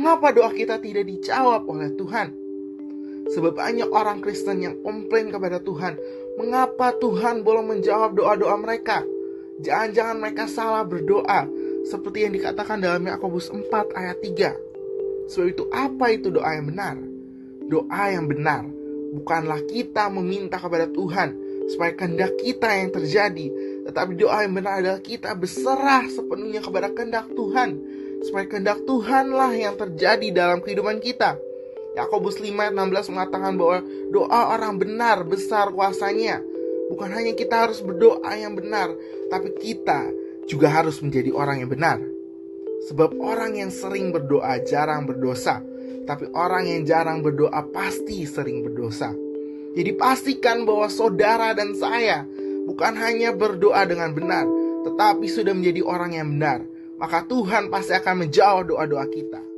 mengapa doa kita tidak dijawab oleh Tuhan? Sebab banyak orang Kristen yang komplain kepada Tuhan, mengapa Tuhan belum menjawab doa-doa mereka? Jangan-jangan mereka salah berdoa, seperti yang dikatakan dalam Yakobus 4 ayat 3. Sebab itu, apa itu doa yang benar? Doa yang benar bukanlah kita meminta kepada Tuhan supaya kehendak kita yang terjadi, tetapi doa yang benar adalah kita berserah sepenuhnya kepada kehendak Tuhan, supaya kehendak Tuhanlah yang terjadi dalam kehidupan kita. Yakobus 5:16 mengatakan bahwa doa orang benar besar kuasanya. Bukan hanya kita harus berdoa yang benar, tapi kita juga harus menjadi orang yang benar. Sebab orang yang sering berdoa jarang berdosa, tapi orang yang jarang berdoa pasti sering berdosa. Jadi pastikan bahwa saudara dan saya bukan hanya berdoa dengan benar, tetapi sudah menjadi orang yang benar. Maka Tuhan pasti akan menjawab doa-doa kita.